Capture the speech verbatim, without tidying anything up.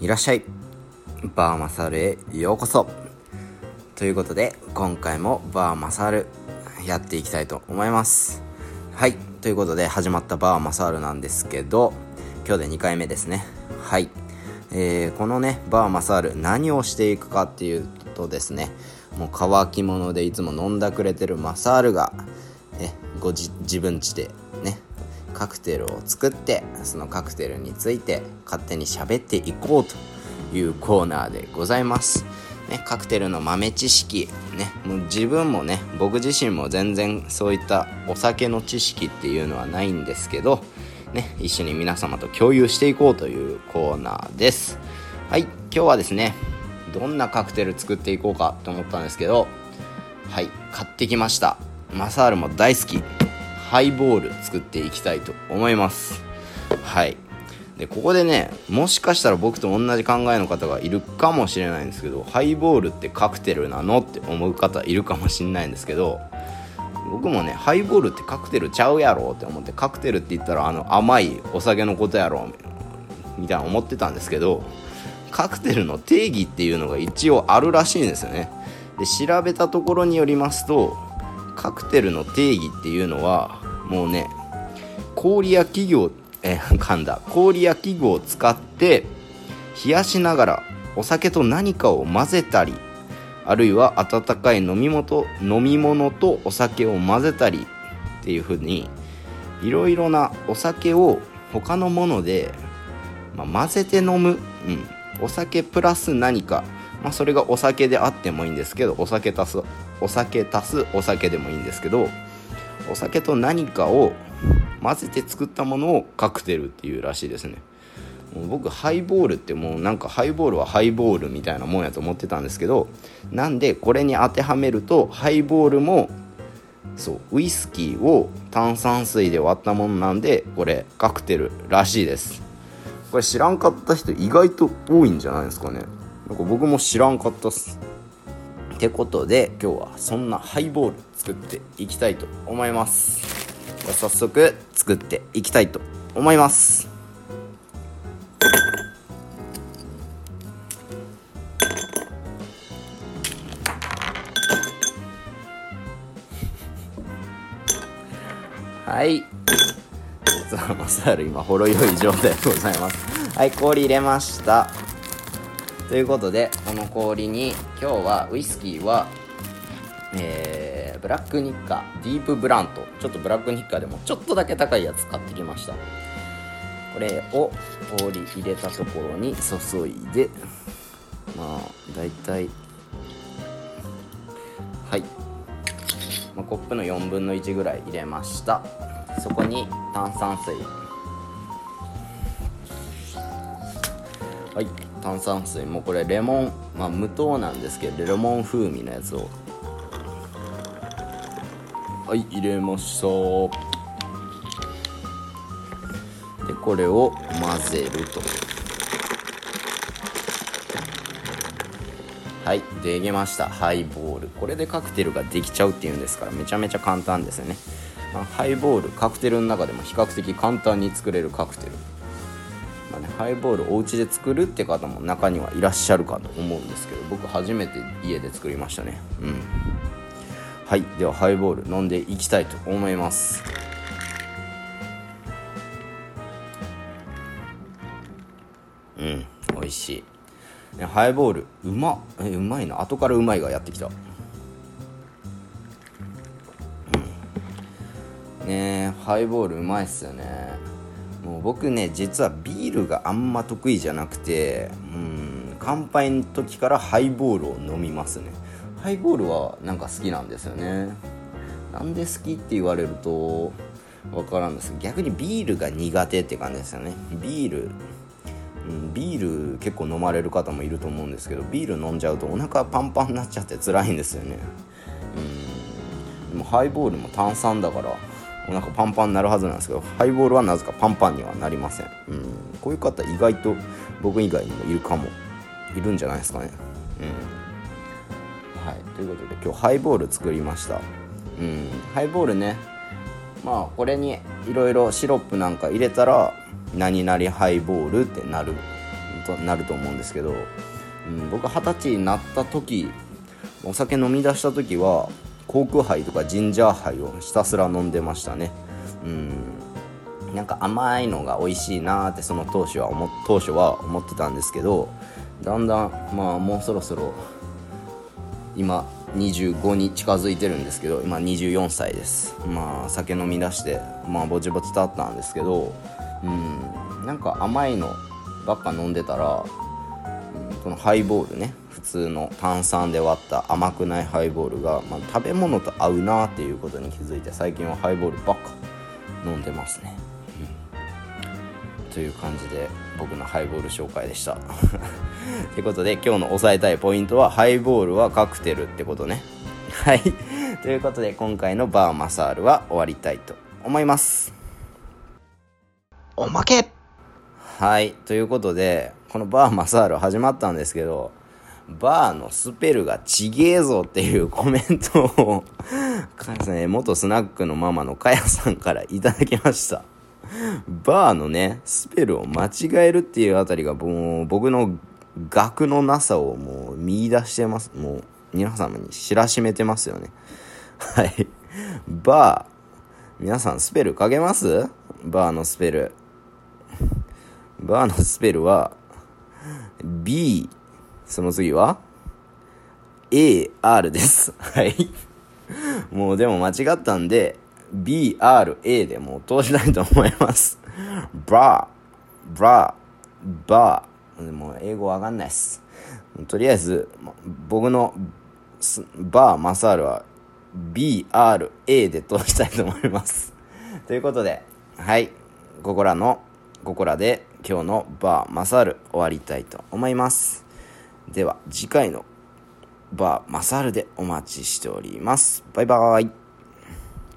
いらっしゃい、バーマサルへようこそということで、今回もバーマサルやっていきたいと思います。はい、ということで始まったバーマサルなんですけど、今日でにかいめですね。はい、えー、このねバーマサル何をしていくかっていうとですね、もう乾き物でいつも飲んだくれてるマサールが、ね、ごじ自分家でねカクテルを作って、そのカクテルについて勝手に喋っていこうというコーナーでございます、ね、カクテルの豆知識、ね、もう自分もね僕自身も全然そういったお酒の知識っていうのはないんですけど、ね、一緒に皆様と共有していこうというコーナーです。はい、今日はですねどんなカクテル作っていこうかと思ったんですけど、はい、買ってきました。マサールも大好きハイボール作っていきたいと思います。はい、でここでね、もしかしたら僕と同じ考えの方がいるかもしれないんですけど、ハイボールってカクテルなのって思う方いるかもしれないんですけど、僕もねハイボールってカクテルちゃうやろって思って、カクテルって言ったらあの甘いお酒のことやろみたいな思ってたんですけど、カクテルの定義っていうのが一応あるらしいんですよね。で調べたところによりますと、カクテルの定義っていうのはもうね、氷や器具をえ噛んだ氷や器具を使って冷やしながらお酒と何かを混ぜたり、あるいは温かい飲み物と飲み物とお酒を混ぜたりっていう風に、いろいろなお酒を他のもので、まあ、混ぜて飲む、うん、お酒プラス何か、まあ、それがお酒であってもいいんですけど、お酒足すお酒足すお酒でもいいんですけど、お酒と何かを混ぜて作ったものをカクテルっていうらしいですね。もう僕ハイボールってもうなんかハイボールはハイボールみたいなもんやと思ってたんですけど、なんでこれに当てはめるとハイボールもそうウイスキーを炭酸水で割ったものなんで、これカクテルらしいです。これ知らんかった人意外と多いんじゃないですかね。なんか僕も知らんかったっす。ってことで今日はそんなハイボール作っていきたいと思います。早速作っていきたいと思います。はい、実はマサール今ほろ酔い状態でございます。はい、氷入れましたということで、この氷に今日はウイスキーは、えー、ブラックニッカディープブラント、ちょっとブラックニッカでもちょっとだけ高いやつ買ってきました。これを氷入れたところに注いで、まあだいたいはいコップのよんぶんのいちぐらい入れました。そこに炭酸水、はい炭酸水もこれレモン、まあ無糖なんですけどレモン風味のやつをはい入れました。でこれを混ぜると、はいできました。ハイボール、これでカクテルができちゃうっていうんですから、めちゃめちゃ簡単ですよね、まあ、ハイボールカクテルの中でも比較的簡単に作れるカクテル、まあね、ハイボールお家で作るって方も中にはいらっしゃるかと思うんですけど、僕初めて家で作りましたね。うん、はい、ではハイボール飲んでいきたいと思います。うん、美味しい。ハイボールうまえうまいな、後からうまいがやってきた、うん、ねえハイボールうまいっすよね。もう僕ね実はビールがあんま得意じゃなくて、うん、乾杯の時からハイボールを飲みますね。ハイボールはなんか好きなんですよね。なんで好きって言われると分からんですけど、逆にビールが苦手って感じですよね。ビールビール結構飲まれる方もいると思うんですけど、ビール飲んじゃうとお腹パンパンになっちゃって辛いんですよね。うん、でもハイボールも炭酸だからお腹パンパンになるはずなんですけど、ハイボールはなぜかパンパンにはなりません。うん、こういう方意外と僕以外にもいるかもいるんじゃないですかね。うん、はい、ということで今日ハイボール作りました。うん、ハイボールね、まあこれにいろいろシロップなんか入れたら何々ハイボールってなるとなると思うんですけど、うん、僕ははたちになった時、お酒飲み出した時はコークハイとかジンジャーハイをひたすら飲んでましたね。うん、なんか甘いのが美味しいなってその当初は思当初は思ってたんですけど、だんだんまあもうそろそろ今にじゅうごに近づいてるんですけど、今にじゅうよんさいです。まあ酒飲み出してまあぼちぼちとあったんですけど、うん、なんか甘いのばっか飲んでたら、うん、このハイボールね、普通の炭酸で割った甘くないハイボールが、まあ、食べ物と合うなっていうことに気づいて、最近はハイボールばっか飲んでますね、うん、という感じで僕のハイボール紹介でしたということで、今日の押さえたいポイントはハイボールはカクテルってことね。はいということで、今回のバーマサールは終わりたいと思います。おまけ、はいということで、このバーマサール始まったんですけど、バーのスペルがちげえぞっていうコメントを元スナックのママのかやさんからいただきました。バーのねスペルを間違えるっていうあたりがもう僕の学のなさをもう見出してます。もう皆様に知らしめてますよね。はいバー、皆さんスペル書けます？バーのスペルバーのスペルは B、 その次は エーアール です。はいもうでも間違ったんで ビーアールエー でもう通したいと思います。バーバーバーでも英語わかんないっす。とりあえず僕のバーマサールは ビーアールエー で通したいと思いますということで、はいここらのここらで今日のバーマサール終わりたいと思います。では次回のバーマサールでお待ちしております。バイバーイ。